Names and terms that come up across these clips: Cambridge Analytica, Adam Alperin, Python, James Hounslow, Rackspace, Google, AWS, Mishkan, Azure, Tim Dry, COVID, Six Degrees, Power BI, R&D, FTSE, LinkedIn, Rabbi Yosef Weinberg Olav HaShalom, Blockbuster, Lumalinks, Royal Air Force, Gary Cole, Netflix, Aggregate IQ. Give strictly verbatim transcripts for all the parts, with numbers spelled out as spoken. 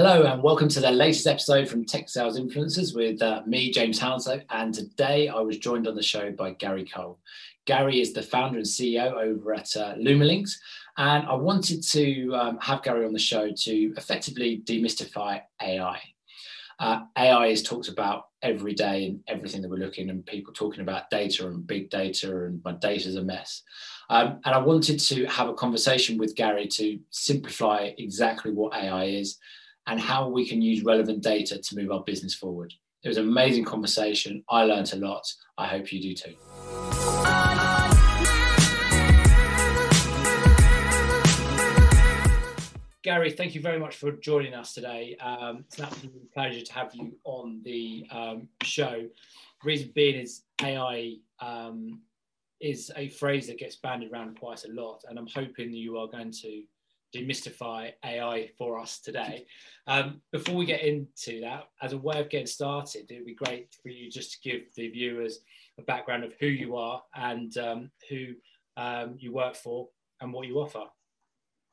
Hello and welcome to the latest episode from Tech Sales Influencers with uh, me, James Hounslow, and today I was joined on the show by Gary Cole. Gary is the founder and C E O over at uh, Lumalinks, and I wanted to um, have Gary on the show to effectively demystify A I. Uh, A I is talked about every day in everything that we're looking, and people talking about data and big data, and my data's a mess. Um, and I wanted to have a conversation with Gary to simplify exactly what A I is and how we can use relevant data to move our business forward. It was an amazing conversation. I learned a lot. I hope you do too. Gary, thank you very much for joining us today. Um, it's an absolute pleasure to have you on the um, show. The reason being is A I um, is a phrase that gets bandied around quite a lot, and I'm hoping that you are going to demystify A I for us today. Um, before we get into that, as a way of getting started, it would be great for you just to give the viewers a background of who you are and um, who um, you work for and what you offer.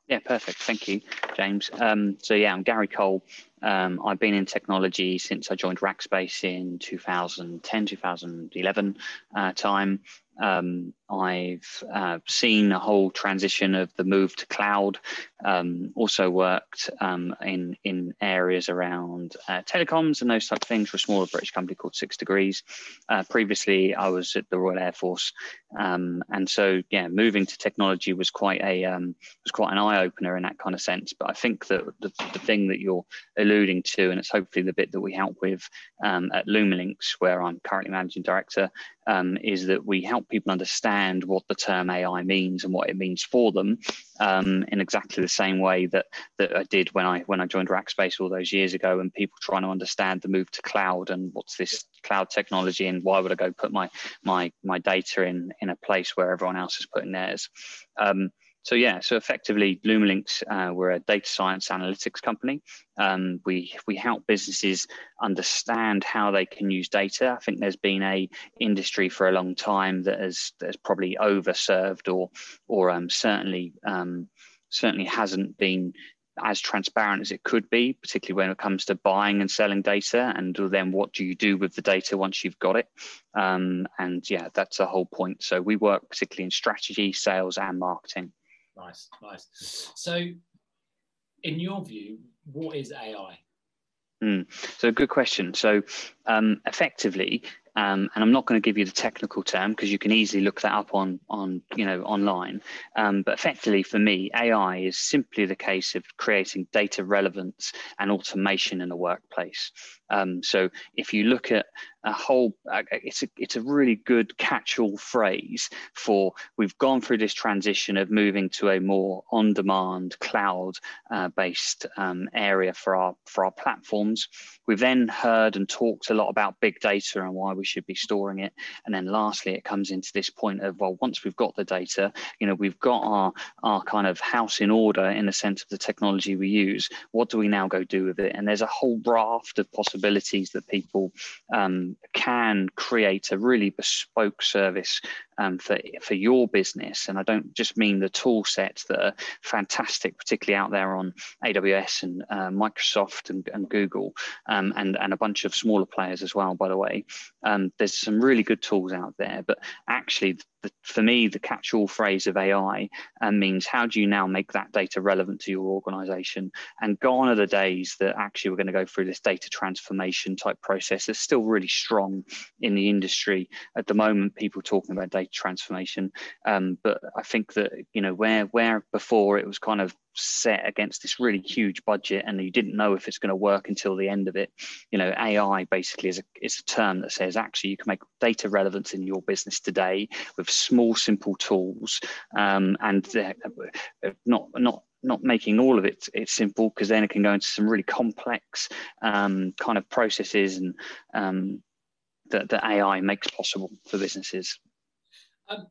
Yeah, perfect. Thank you, James. Um, so yeah, I'm Gary Cole. Um, I've been in technology since I joined Rackspace in two thousand ten, two thousand eleven uh, time. Um, I've uh, seen a whole transition of the move to cloud, um, also worked um, in, in areas around uh, telecoms and those type of things for a smaller British company called Six Degrees. Uh, previously, I was at the Royal Air Force. Um, and so, yeah, moving to technology was quite a um, was quite an eye-opener in that kind of sense. But I think that the, the thing that you're alluding to, and it's hopefully the bit that we help with um, at Lumalinks, where I'm currently managing director, Um, is that we help people understand what the term A I means and what it means for them um, in exactly the same way that that I did when I when I joined Rackspace all those years ago, and people trying to understand the move to cloud and what's this cloud technology and why would I go put my my my data in in a place where everyone else is putting theirs. Um, So yeah, so effectively Lumalinks, uh, we're a data science analytics company. Um, we we help businesses understand how they can use data. I think there's been an industry for a long time that has, that has probably overserved or or um, certainly um, certainly hasn't been as transparent as it could be, particularly when it comes to buying and selling data, and then what do you do with the data once you've got it? Um, and yeah, that's the whole point. So we work particularly in strategy, sales and marketing. Nice, nice. So in your view, what is A I? Mm, so good question. So um, effectively, um, and I'm not going to give you the technical term because you can easily look that up on, on you know, online. Um, but effectively for me, A I is simply the case of creating data relevance and automation in the workplace. Um, so if you look at a whole, uh, it's a, it's a really good catch-all phrase for we've gone through this transition of moving to a more on-demand cloud-based uh, um, area for our for our platforms. We've then heard and talked a lot about big data and why we should be storing it, and then lastly, it comes into this point of, well, once we've got the data, you know, we've got our our kind of house in order in the sense of the technology we use. What do we now go do with it? And there's a whole raft of possibilities. Possibilities that people um, can create a really bespoke service um, for for your business, and I don't just mean the tool sets that are fantastic, particularly out there on A W S and uh, Microsoft and, and Google, um, and and a bunch of smaller players as well. By the way, um, there's some really good tools out there, but actually, the, for me, the catch-all phrase of A I uh, means how do you now make that data relevant to your organisation? And gone are the days that actually we're going to go through this data transformation. Transformation type process that's still really strong in the industry at the moment. People talking about data transformation, um, but I think that you know where where before it was kind of set against this really huge budget, and you didn't know if it's going to work until the end of it. You know, A I basically is a is a term that says actually you can make data relevant in your business today with small, simple tools, um, and they're not not. not making all of it it's simple, because then it can go into some really complex um, kind of processes and um, that the A I makes possible for businesses. Um,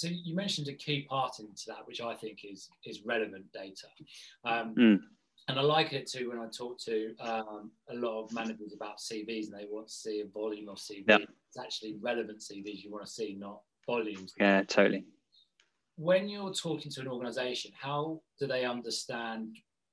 so you mentioned a key part into that, which I think is is relevant data. Um, mm. And I like it too when I talk to um, a lot of managers about C Vs, and they want to see a volume of C Vs. Yep. It's actually relevant C Vs you want to see, not volumes. Yeah, totally. When you're talking to an organization, how do they understand?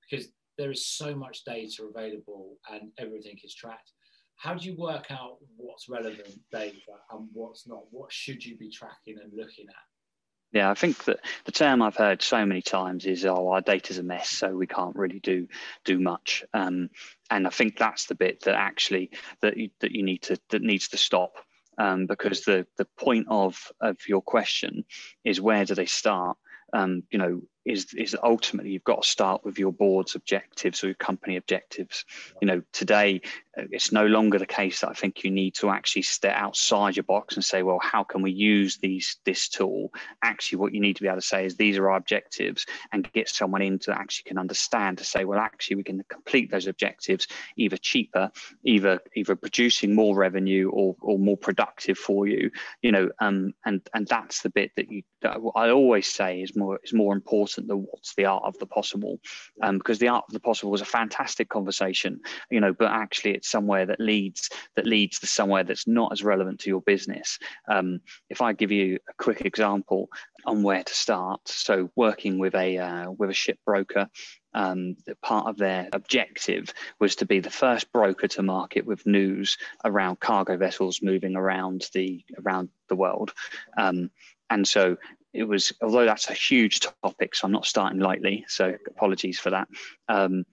Because there is so much data available and everything is tracked. How do you work out what's relevant data and what's not? What should you be tracking and looking at? Yeah, I think that the term I've heard so many times is, oh, our data's a mess, so we can't really do do much. Um, and I think that's the bit that actually that you, that you need to that needs to stop, um, because the the point of of your question is, where do they start? Um, you know, is is ultimately you've got to start with your board's objectives or your company objectives. You know, today it's no longer the case that I think you need to actually step outside your box and say, well, how can we use these this tool? Actually, what you need to be able to say is, these are our objectives, and get someone in to actually can understand to say, well, actually, we can complete those objectives either cheaper, either either producing more revenue or or more productive for you. You know, um, and and that's the bit that you that I always say is more is more important. The what's the art of the possible, um, because the art of the possible was a fantastic conversation, you know, but actually it's somewhere that leads that leads to somewhere that's not as relevant to your business. Um, if I give you a quick example on where to start, so working with a uh, with a ship broker. Um, part of their objective was to be the first broker to market with news around cargo vessels moving around the around the world, um, and so it was. Although that's a huge topic, so I'm not starting lightly. So apologies for that. Um,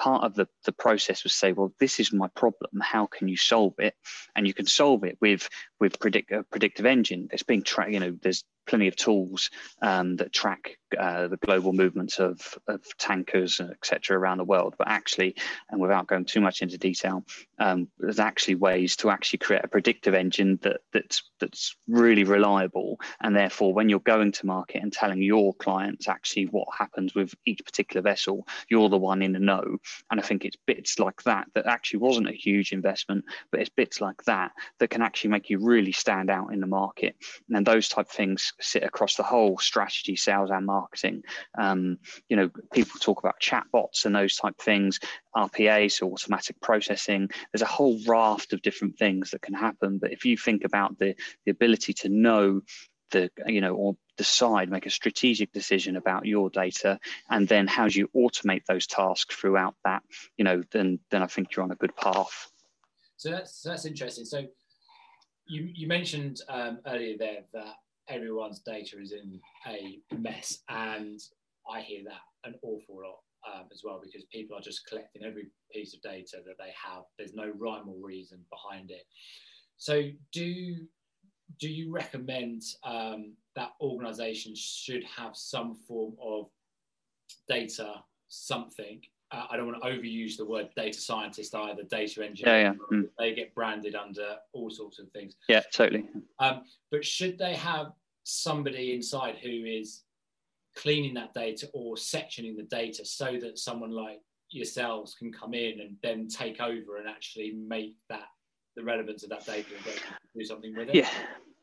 part of the the process was say, well, this is my problem. How can you solve it? And you can solve it with with predict a predictive engine. It's being tracked. You know, there's plenty of tools um, that track uh, the global movements of, of tankers, et cetera around the world. But actually, and without going too much into detail, um, there's actually ways to actually create a predictive engine that that's that's really reliable. And therefore, when you're going to market and telling your clients actually what happens with each particular vessel, you're the one in the know. And I think it's bits like that that actually wasn't a huge investment, but it's bits like that that can actually make you really stand out in the market. And then those type of things sit across the whole strategy, sales and marketing. Um, you know, people talk about chatbots and those type things, R P A, so automatic processing. There's a whole raft of different things that can happen. But if you think about the the ability to know the, you know, or decide, make a strategic decision about your data, and then how do you automate those tasks throughout that, you know, then then I think you're on a good path. So that's that's interesting. So you you mentioned um, earlier there that everyone's data is in a mess, and I hear that an awful lot um, as well, because people are just collecting every piece of data that they have. There's no rhyme or reason behind it. So do do you recommend um, that organizations should have some form of data something? Uh, I don't want to overuse the word data scientist either, data engineer. Yeah, yeah. Mm. They get branded under all sorts of things. Yeah, totally. Um, but should they have somebody inside who is cleaning that data or sectioning the data so that someone like yourselves can come in and then take over and actually make that the relevance of that data and data do something with it? Yeah.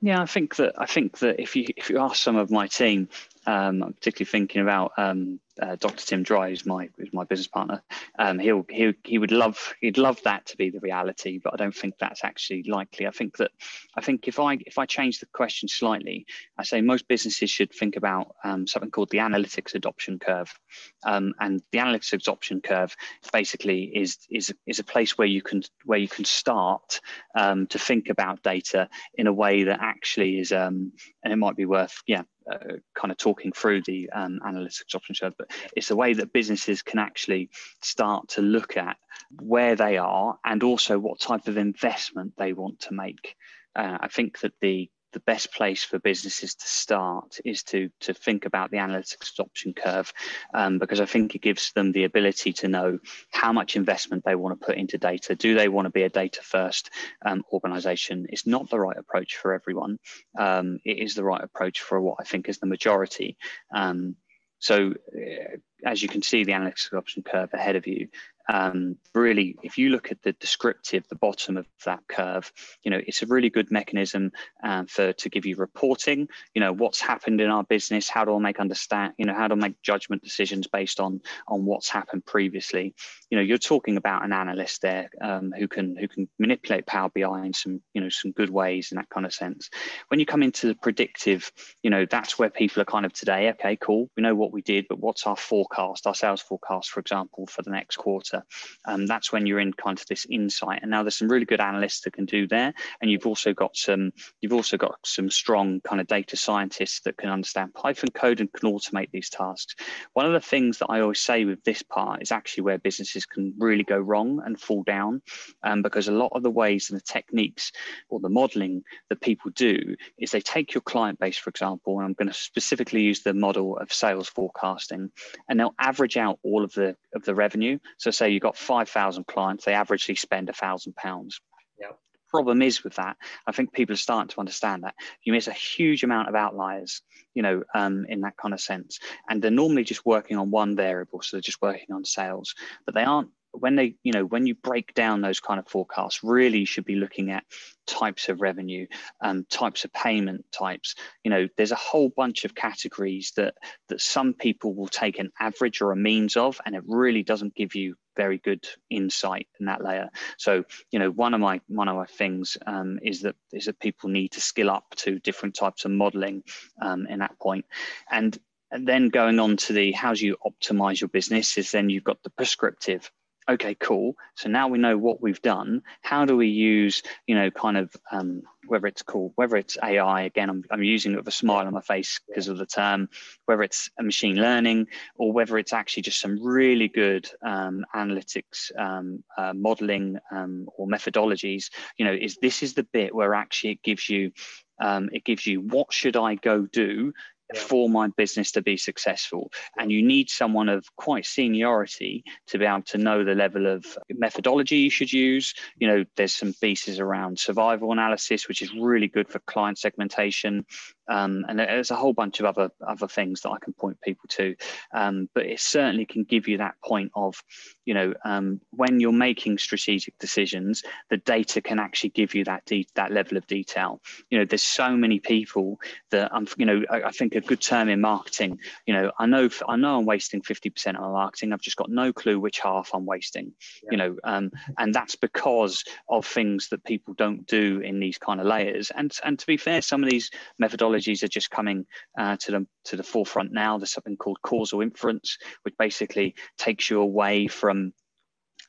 Yeah, I think that I think that if you if you ask some of my team, um, I'm particularly thinking about um, uh, Doctor Tim Dry, who's my who's my business partner. Um, he'll he he would love he'd love that to be the reality, but I don't think that's actually likely. I think that I think if I if I change the question slightly, I say most businesses should think about um, something called the analytics adoption curve, um, and the analytics adoption curve basically is is is a place where you can where you can start um, to think about data in a way that actually is, um, and it might be worth, yeah, uh, kind of talking through the um, analytics option curve, but it's the way that businesses can actually start to look at where they are and also what type of investment they want to make. Uh, I think that the the best place for businesses to start is to to think about the analytics adoption curve, um, because I think it gives them the ability to know how much investment they want to put into data. Do they want to be a data first um, organization? It's not the right approach for everyone. Um, it is the right approach for what I think is the majority. Um, so uh, as you can see, the analytics adoption curve ahead of you, Um, really, if you look at the descriptive, the bottom of that curve, you know, it's a really good mechanism um, for to give you reporting, you know, what's happened in our business, how do I make understand, you know, how do I make judgment decisions based on on what's happened previously. You know, you're talking about an analyst there um, who can who can manipulate Power B I in some, you know, some good ways in that kind of sense. When you come into the predictive, you know, that's where people are kind of today, okay, cool, we know what we did, but what's our forecast, our sales forecast, for example, for the next quarter? Um, that's when you're in kind of this insight, and now there's some really good analysts that can do there, and you've also got some you've also got some strong kind of data scientists that can understand Python code and can automate these tasks. One of the things that I always say with this part is actually where businesses can really go wrong and fall down, um, because a lot of the ways and the techniques or the modeling that people do is they take your client base, for example, and I'm going to specifically use the model of sales forecasting, and they'll average out all of the of the revenue. So say you've got five thousand clients, they averagely spend one thousand pounds. Yep. Problem is with that, I think people are starting to understand that you miss a huge amount of outliers, you know, um, in that kind of sense. And they're normally just working on one variable, so they're just working on sales, but they aren't. When they, you know, when you break down those kind of forecasts, really you should be looking at types of revenue, um, types of payment types. You know, there's a whole bunch of categories that that some people will take an average or a means of, and it really doesn't give you very good insight in that layer. So, you know, one of my one of my things um, is that is that people need to skill up to different types of modelling um, in that point, and and then going on to the how do you optimise your business is then you've got the prescriptive. Okay, cool. So now we know what we've done. How do we use, you know, kind of um, whether it's called, whether it's A I, again, I'm, I'm using it with a smile on my face because of the term, whether it's a machine learning or whether it's actually just some really good um, analytics um, uh, modeling um, or methodologies, you know, is this is the bit where actually it gives you, um, it gives you what should I go do for my business to be successful. And you need someone of quite seniority to be able to know the level of methodology you should use. You know, there's some pieces around survival analysis, which is really good for client segmentation. Um, and there's a whole bunch of other other things that I can point people to. Um, but it certainly can give you that point of, you know, um, when you're making strategic decisions, the data can actually give you that de that level of detail. You know, there's so many people that, I'm, you know, I, I think a good term in marketing, you know, I know I know I'm wasting fifty percent on marketing. I've just got no clue which half I'm wasting, yeah. You know, um, and that's because of things that people don't do in these kind of layers. And, and to be fair, some of these methodologies are just coming uh, to the to the forefront now. There's something called causal inference, which basically takes you away from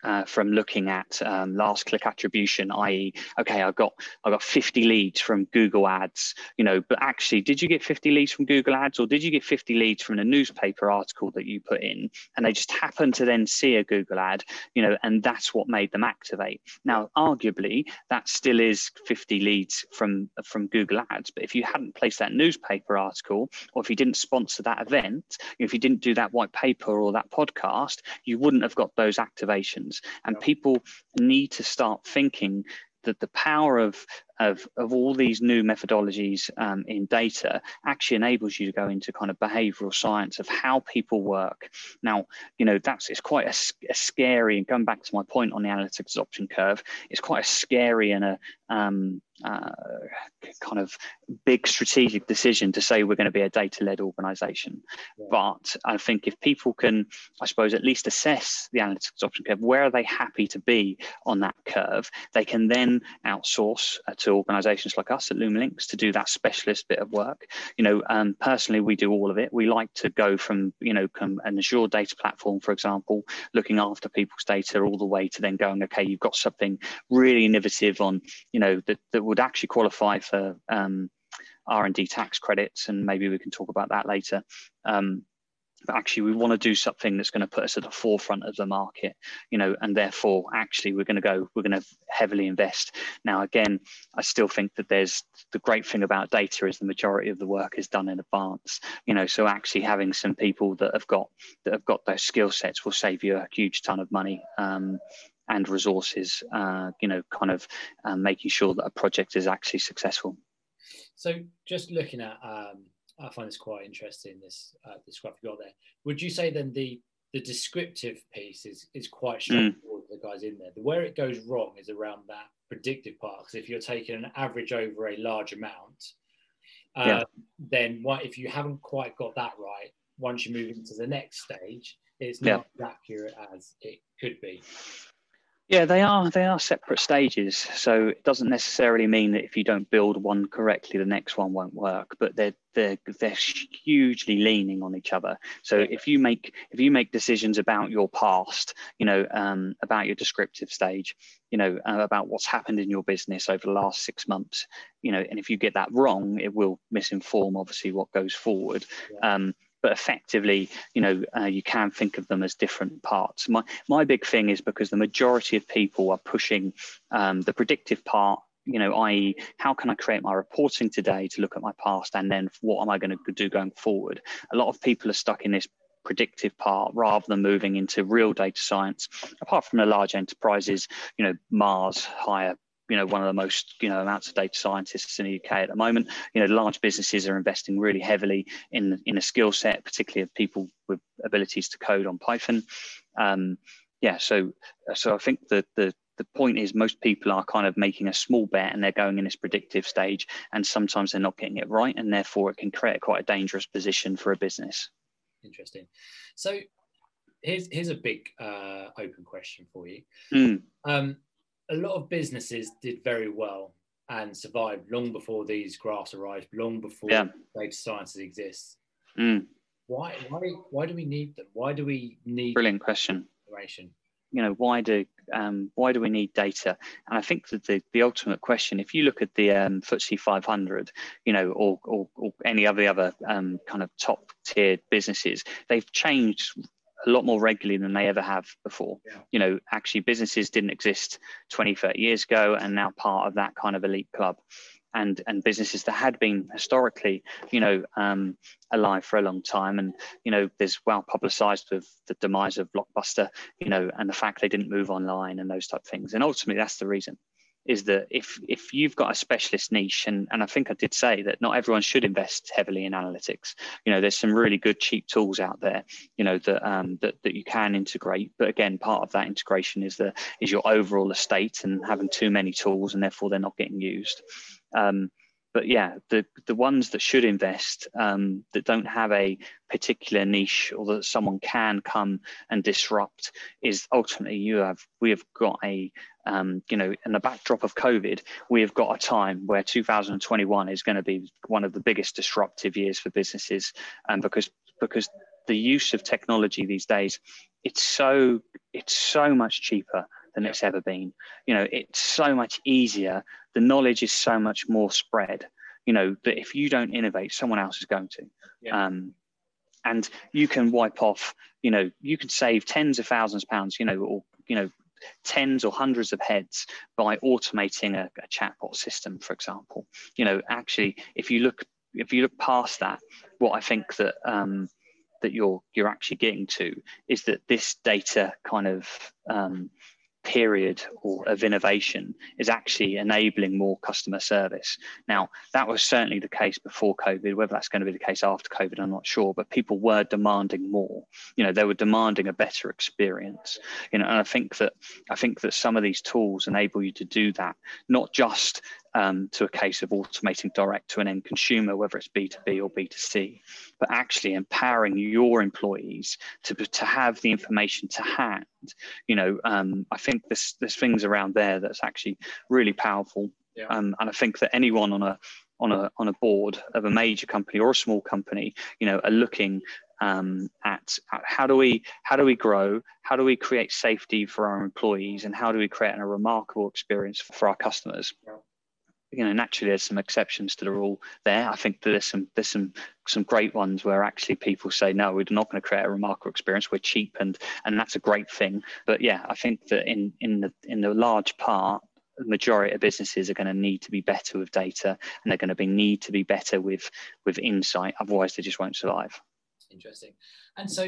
uh, from looking at um, last click attribution, that is, okay, I've got I've got fifty leads from Google ads, you know, but actually, did you get fifty leads from Google ads, or did you get fifty leads from the newspaper article that you put in, and they just happened to then see a Google ad, you know, and that's what made them activate. Now, arguably, that still is fifty leads from from Google ads, but if you hadn't placed that newspaper article, or if you didn't sponsor that event, if you didn't do that white paper or that podcast, you wouldn't have got those activations. And people need to start thinking that the power of of, of all these new methodologies um, in data actually enables you to go into kind of behavioral science of how people work. Now, you know, that's it's quite a, a scary, and going back to my point on the analytics adoption curve, it's quite a scary and a um, uh, kind of big strategic decision to say we're going to be a data-led organization. Yeah. But I think if people can, I suppose, at least assess the analytics adoption curve, where are they happy to be on that curve, they can then outsource uh, to organizations like us at Lumalinks to do that specialist bit of work. You know, um, personally, we do all of it. We like to go from, you know, an Azure data platform, for example, looking after people's data all the way to then going, okay, you've got something really innovative on, you know, that, that would actually qualify for um, R and D tax credits. And maybe we can talk about that later. Um, But actually, we want to do something that's going to put us at the forefront of the market, you know, and therefore, actually, we're going to go, we're going to heavily invest. Now, again, I still think that there's the great thing about data is the majority of the work is done in advance, you know, so actually having some people that have got that have got those skill sets will save you a huge ton of money um, and resources, uh, you know, kind of uh, making sure that a project is actually successful. So just looking at um... I find this quite interesting, this uh, this graph you got there. Would you say then the the descriptive piece is is quite straightforward for mm. the guys in there. The where it goes wrong is around that predictive part. Because if you're taking an average over a large amount, um, yeah. then what, if you haven't quite got that right, once you move into the next stage, it's not yeah. as accurate as it could be. Yeah, they are they are separate stages. So it doesn't necessarily mean that if you don't build one correctly, the next one won't work. But they're they're they're hugely leaning on each other. So if you make if you make decisions about your past, you know, um, about your descriptive stage, you know, uh, about what's happened in your business over the last six months, you know, and if you get that wrong, it will misinform obviously what goes forward. Yeah. Um, But effectively, you know, uh, you can think of them as different parts. My my big thing is because the majority of people are pushing um, the predictive part, you know, that is how can I create my reporting today to look at my past, and then what am I going to do going forward? A lot of people are stuck in this predictive part rather than moving into real data science, apart from the large enterprises, you know, Mars, higher. You know, one of the most, you know, amounts of data scientists in the U K at the moment. You know, large businesses are investing really heavily in in a skill set, particularly of people with abilities to code on Python. Um, yeah, so so I think that the the point is most people are kind of making a small bet and they're going in this predictive stage, and sometimes they're not getting it right, and therefore it can create quite a dangerous position for a business. Interesting. So here's here's a big uh, open question for you. Mm. Um, A lot of businesses did very well and survived long before these graphs arrived, long before yeah. data science exists. Mm. Why, why, why do we need them? Why do we need? Brilliant question. You know, why do um, why do we need data? And I think that the the ultimate question, if you look at the um, F T S E five hundred, you know, or or, or any of the other um, kind of top tiered businesses, they've changed a lot more regularly than they ever have before. Yeah. You know, actually businesses didn't exist twenty, thirty years ago and now part of that kind of elite club. And and businesses that had been historically, you know, um, alive for a long time. And, you know, there's well publicised with the demise of Blockbuster, you know, and the fact they didn't move online and those type of things. And ultimately that's the reason. Is that if if you've got a specialist niche, and, and I think I did say that not everyone should invest heavily in analytics. You know, there's some really good cheap tools out there, you know, that um that, that you can integrate. But again, part of that integration is the is your overall estate and having too many tools, and therefore they're not getting used. Um, but yeah, the the ones that should invest um, that don't have a particular niche or that someone can come and disrupt is ultimately you have we have got a um, you know, in the backdrop of COVID, we have got a time where two thousand twenty-one is going to be one of the biggest disruptive years for businesses, and um, because because the use of technology these days, it's so it's so much cheaper than it's ever been. You know, it's so much easier. The knowledge is so much more spread, you know, that if you don't innovate, someone else is going to. Yeah. Um, and you can wipe off, you know, you can save tens of thousands of pounds, you know, or, you know, tens or hundreds of heads by automating a, a chatbot system, for example. You know, actually, if you look, if you look past that, what I think that, um, that you're, you're actually getting to is that this data kind of, um, period or of innovation is actually enabling more customer service. Now, that was certainly the case before COVID. Whether that's going to be the case after COVID, I'm not sure, but people were demanding more. You know, they were demanding a better experience. You know, and I think that I think that some of these tools enable you to do that, not just um, to a case of automating direct to an end consumer, whether it's B two B or B two C, but actually empowering your employees to, to have the information to hand. You know, um, I think there's, there's things around there that's actually really powerful. Yeah. Um, and I think that anyone on a, on a, on a board of a major company or a small company, you know, are looking um, at, at how do we, how do we grow? How do we create safety for our employees? And how do we create a remarkable experience for our customers? Yeah. You know, naturally, there's some exceptions to the rule there. I think that there's some there's some some great ones where actually people say, no, we're not going to create a remarkable experience. We're cheap, and and that's a great thing. But yeah, I think that in in the in the large part, the majority of businesses are going to need to be better with data, and they're going to be need to be better with with insight. Otherwise, they just won't survive. Interesting. And so,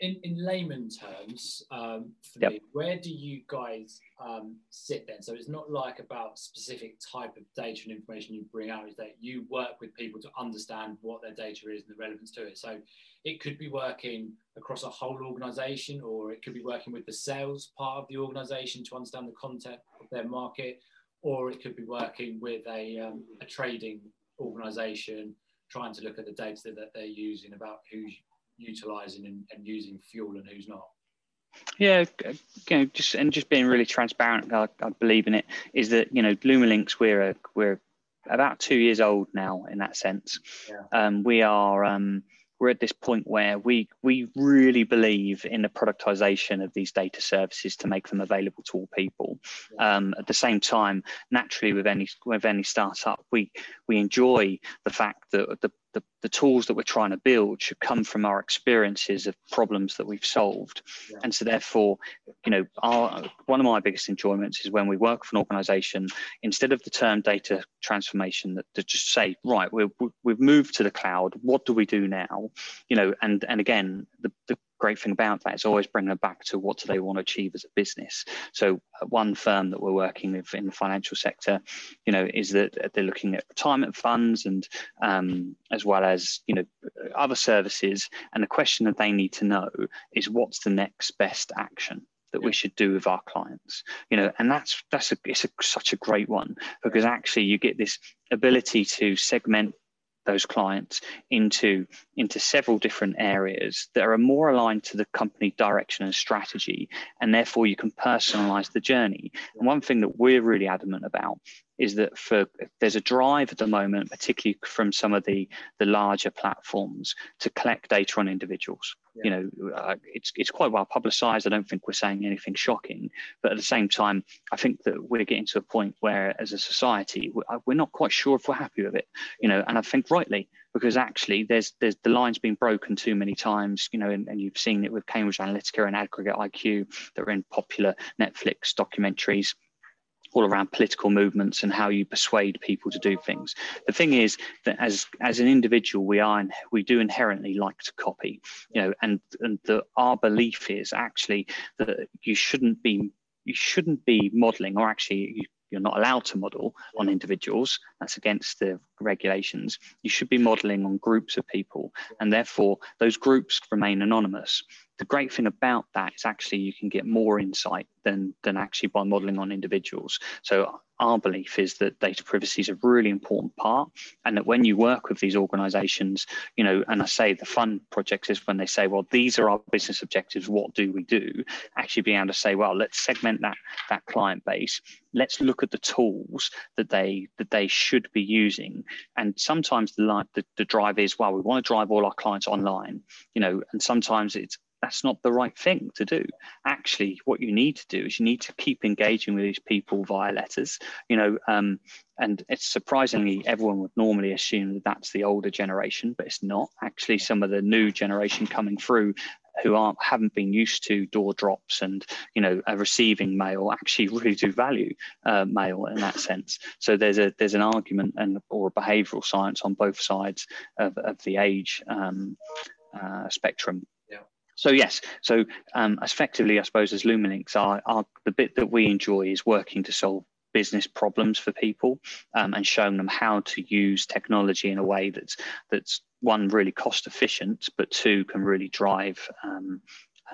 in, in layman terms, um, for yep. me, where do you guys um, sit then? So it's not like about specific type of data and information you bring out, is that you work with people to understand what their data is and the relevance to it. So it could be working across a whole organisation, or it could be working with the sales part of the organisation to understand the content of their market, or it could be working with a, um, a trading organisation trying to look at the data that they're using about who's utilising and, and using fuel and who's not. Yeah, you know, just and just being really transparent, I, I believe in it, is that, you know, Lumalinks, we're a, we're about two years old now in that sense. Yeah. Um, we are um, we're at this point where we we really believe in the productisation of these data services to make them available to all people. Yeah. Um, at the same time, naturally, with any with any startup, we we enjoy the fact that the The, the tools that we're trying to build should come from our experiences of problems that we've solved. Yeah. And so therefore, you know, our, one of my biggest enjoyments is when we work for an organization, instead of the term data transformation, that to just say, right, we're, we've moved to the cloud, what do we do now? You know, and, and again, the, the great thing about that is always bringing them back to what do they want to achieve as a business. So one firm that we're working with in the financial sector, you know, is that they're looking at retirement funds and um, as well as, you know, other services. And the question that they need to know is what's the next best action that we should do with our clients, you know, and that's that's a, it's a, such a great one, because actually you get this ability to segment those clients into into several different areas that are more aligned to the company direction and strategy, and therefore you can personalize the journey. And one thing that we're really adamant about is that for there's a drive at the moment, particularly from some of the the larger platforms, to collect data on individuals. Yeah. You know, uh, it's it's quite well publicized. I don't think we're saying anything shocking, but at the same time, I think that we're getting to a point where, as a society, we're not quite sure if we're happy with it. You know, and I think rightly, because actually there's there's the line's been broken too many times. You know, and, and you've seen it with Cambridge Analytica and Aggregate I Q that are in popular Netflix documentaries, all around political movements and how you persuade people to do things. The thing is that as as an individual, we are in, we do inherently like to copy, you know, and and the, our belief is actually that you shouldn't be you shouldn't be modelling, or actually you, you're not allowed to model on individuals. That's against the regulations. You should be modelling on groups of people, and therefore those groups remain anonymous. The great thing about that is actually you can get more insight than than actually by modeling on individuals. So our belief is that data privacy is a really important part, and that when you work with these organizations, you know, and I say the fun projects is when they say, well, these are our business objectives, what do we do? Actually being able to say, well, let's segment that that client base. Let's look at the tools that they that they should be using. And sometimes the, the, the drive is, well, we want to drive all our clients online, you know, and sometimes it's that's not the right thing to do. Actually, what you need to do is you need to keep engaging with these people via letters, you know, um, and it's surprisingly, everyone would normally assume that that's the older generation, but it's not. Actually, some of the new generation coming through who aren't haven't been used to door drops and, you know, are receiving mail actually really do value uh, mail in that sense. So there's a there's an argument and or a behavioural science on both sides of, of the age um, uh, spectrum. So yes, so um, effectively, I suppose as Lumalinks, are, are the bit that we enjoy is working to solve business problems for people um, and showing them how to use technology in a way that's that's one, really cost efficient, but two, can really drive um,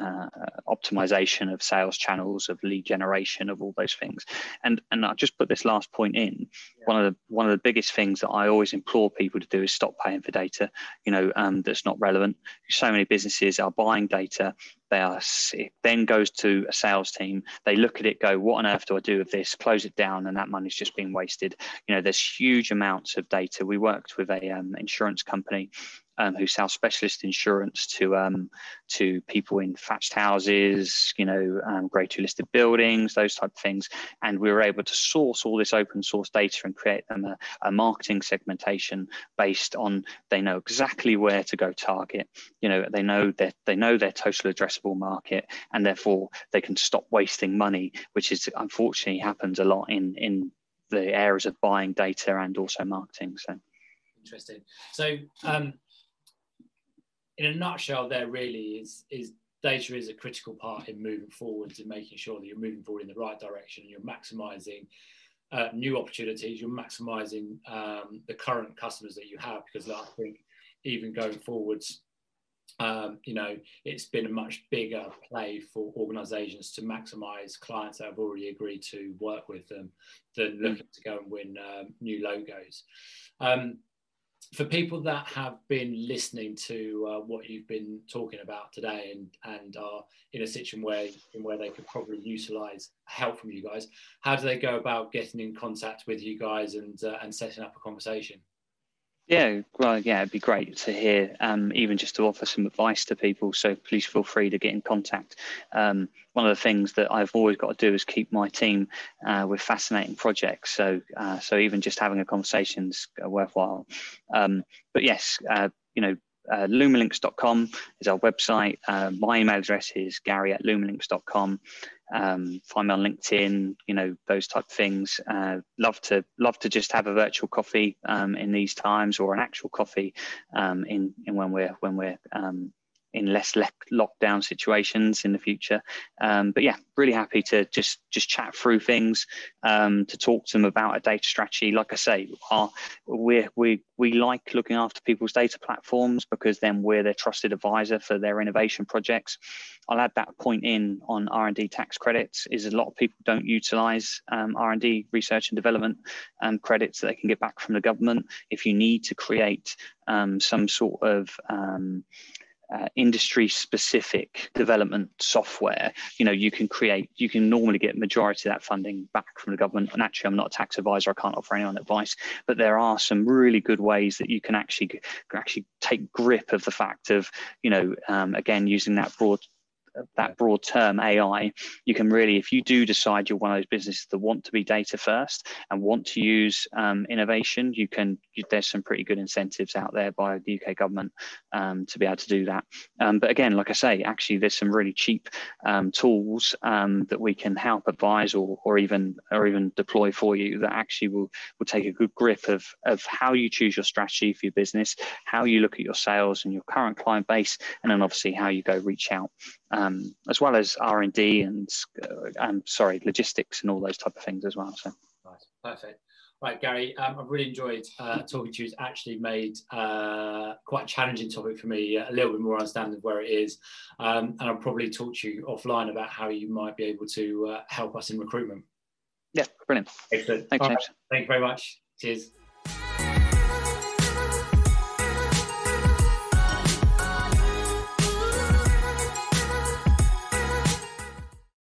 uh, optimization of sales channels, of lead generation, of all those things. And and I'll just put this last point in. Yeah. One of the one of the biggest things that I always implore people to do is stop paying for data, you know, um, that's not relevant. So many businesses are buying data. They are, it then goes to a sales team. They look at it, go, what on earth do I do with this? Close it down, and that money's just been wasted. You know, there's huge amounts of data. We worked with an um, insurance company um, who sells specialist insurance to um, to people in thatched houses, you know, um, grade two listed buildings, those type of things. And we were able to source all this open source data and create them a, a marketing segmentation based on they know exactly where to go target. You know, they know that they know their total addressable market, and therefore they can stop wasting money, which is unfortunately happens a lot in in the areas of buying data and also marketing. So interesting. So um in a nutshell there really is is data is a critical part in moving forwards and making sure that you're moving forward in the right direction and you're maximizing uh, new opportunities, you're maximizing um, the current customers that you have, because I think even going forwards, um, you know, it's been a much bigger play for organizations to maximize clients that have already agreed to work with them than looking to go and win um, new logos. Um, For people that have been listening to uh, what you've been talking about today and, and are in a situation where, in where they could probably utilise help from you guys, how do they go about getting in contact with you guys and uh, and setting up a conversation? Yeah, well, yeah, it'd be great to hear, um, even just to offer some advice to people. So please feel free to get in contact. Um, one of the things that I've always got to do is keep my team uh, with fascinating projects. So uh, so even just having a conversation is worthwhile. Um, but yes, uh, you know, uh, lumalinks dot com is our website. Uh, my email address is gary at lumalinks dot com. Um, find me on LinkedIn, you know, those type of things. Uh, love to love to just have a virtual coffee um, in these times, or an actual coffee um, in, in when we're when we're um, in less le- lockdown situations in the future. Um, but yeah, really happy to just just chat through things, um, to talk to them about a data strategy. Like I say, our, we're, we we like looking after people's data platforms, because then we're their trusted advisor for their innovation projects. I'll add that point in on R and D tax credits, is a lot of people don't utilise um, R and D research and development um, credits that they can get back from the government. If you need to create um, some sort of um, Uh, industry-specific development software, you know, you can create, you can normally get majority of that funding back from the government. And actually, I'm not a tax advisor, I can't offer anyone advice, but there are some really good ways that you can actually, can actually take grip of the fact of, you know, um, again, using that broad that broad term A I, you can really, if you do decide you're one of those businesses that want to be data first and want to use um, innovation, you can, you, there's some pretty good incentives out there by the U K government um, to be able to do that. Um, but again, like I say, actually, there's some really cheap um, tools um, that we can help advise or, or even or even deploy for you that actually will, will take a good grip of, of how you choose your strategy for your business, how you look at your sales and your current client base, and then obviously how you go reach out. Um, as well as R and D and uh, I'm sorry, logistics and all those type of things as well. So, nice. Perfect. Right, Gary, um, I've really enjoyed uh, talking to you. It's actually made uh, quite a challenging topic for me uh, a little bit more understanding of where it is, um, and I'll probably talk to you offline about how you might be able to uh, help us in recruitment. Yeah, brilliant. Excellent. Thanks, James. Right. Thank you very much. Cheers.